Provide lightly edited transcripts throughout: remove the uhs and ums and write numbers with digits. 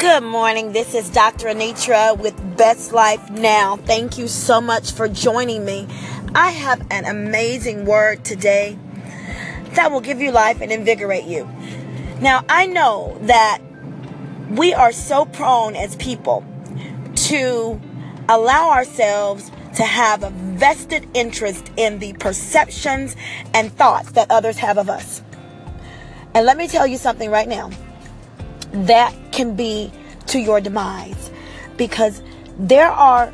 Good morning. This is Dr. Anitra with Best Life Now. Thank you so much for joining me. I have an amazing word today that will give you life and invigorate you. Now, I know that we are so prone as people to allow ourselves to have a vested interest in the perceptions and thoughts that others have of us. And let me tell you something right now. That can be to your demise, because there are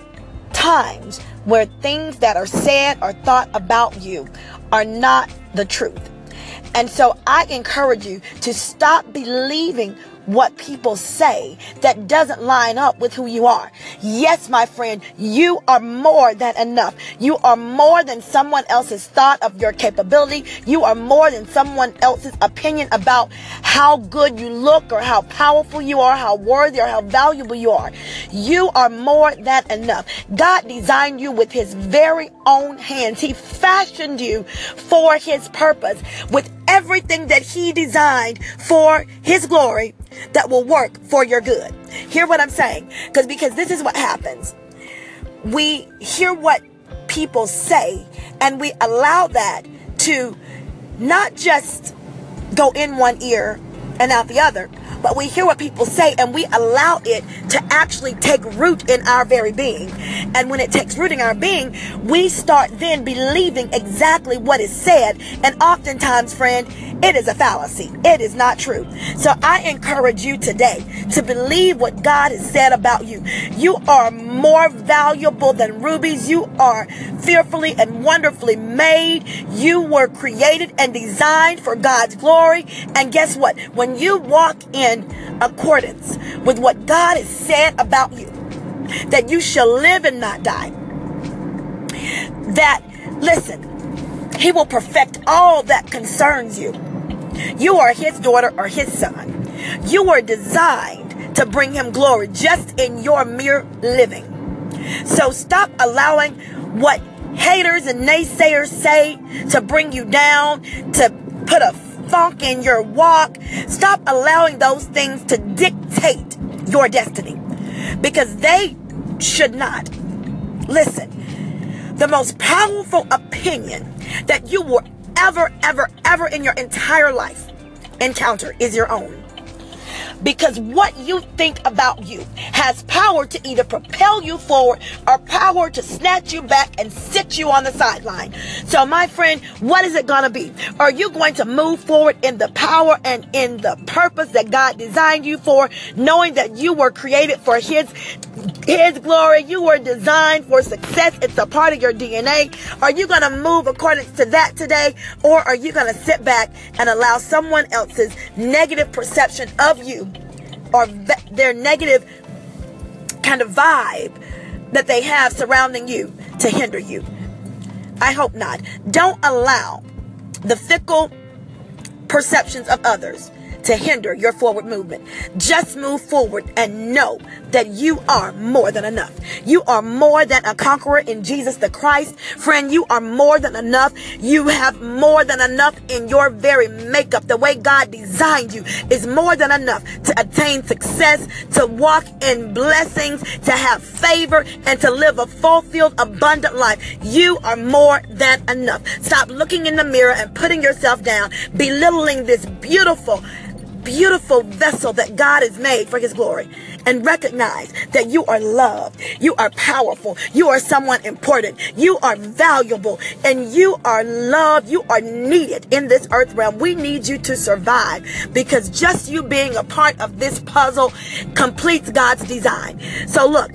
times where things that are said or thought about you are not the truth. And so I encourage you to stop believing what people say that doesn't line up with who you are. Yes, my friend, you are more than enough. You are more than someone else's thought of your capability. You are more than someone else's opinion about how good you look or how powerful you are, how worthy or how valuable you are. You are more than enough. God designed you with his very own hands. He fashioned you for his purpose with everything that he designed for his glory that will work for your good. Hear what I'm saying? Because this is what happens. We hear what people say and we allow that to not just go in one ear and out the other, but we hear what people say and we allow it to actually take root in our very being. And when it takes root in our being, we start then believing exactly what is said. And oftentimes, friend, it is a fallacy. It is not true. So I encourage you today to believe what God has said about you. You are more valuable than rubies. You are fearfully and wonderfully made. You were created and designed for God's glory. And guess what? When you walk in accordance with what God has said about you, that you shall live and not die, that, listen, he will perfect all that concerns you. You are his daughter or his son. You are designed to bring him glory just in your mere living. So stop allowing what haters and naysayers say to bring you down, to put a funk in your walk. Stop allowing those things to dictate your destiny, because they should not. Listen, the most powerful opinion that you will ever in your entire life encounter is your own. Because what you think about you has power to either propel you forward or power to snatch you back and sit you on the sideline. So my friend, what is it going to be? Are you going to move forward in the power and in the purpose that God designed you for, knowing that you were created for his glory? You were designed for success. It's a part of your DNA. Are you going to move according to that today? Or are you going to sit back and allow someone else's negative perception of you, or their negative kind of vibe that they have surrounding you, to hinder you? I hope not. Don't allow the fickle perceptions of others to hinder your forward movement. Just move forward and know that you are more than enough. You are more than a conqueror in Jesus the Christ. Friend, you are more than enough. You have more than enough in your very makeup. The way God designed you is more than enough to attain success, to walk in blessings, to have favor, and to live a fulfilled, abundant life. You are more than enough. Stop looking in the mirror and putting yourself down, belittling this beautiful vessel that God has made for his glory, and recognize that you are loved, you are powerful, you are someone important, you are valuable, and you are loved, you are needed in this earth realm. We need you to survive, because just you being a part of this puzzle completes God's design. So look,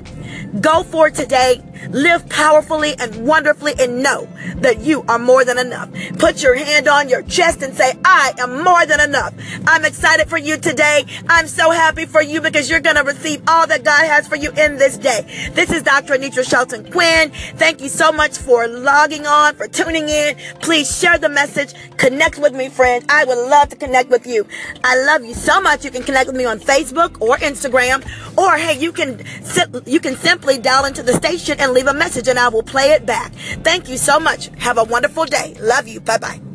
go for today, live powerfully and wonderfully, and know that you are more than enough. Put your hand on your chest and say, I am more than enough. I'm excited for you today. I'm so happy for you, because you're going to receive all that God has for you in this day. This is Dr. Anitra Shelton Quinn. Thank you so much for logging on, for tuning in. Please share the message. Connect with me, friend. I would love to connect with you. I love you so much. You can connect with me on Facebook or Instagram, or hey, you can simply dial into the station and leave a message and I will play it back. Thank you so much. Have a wonderful day. Love you. Bye-bye.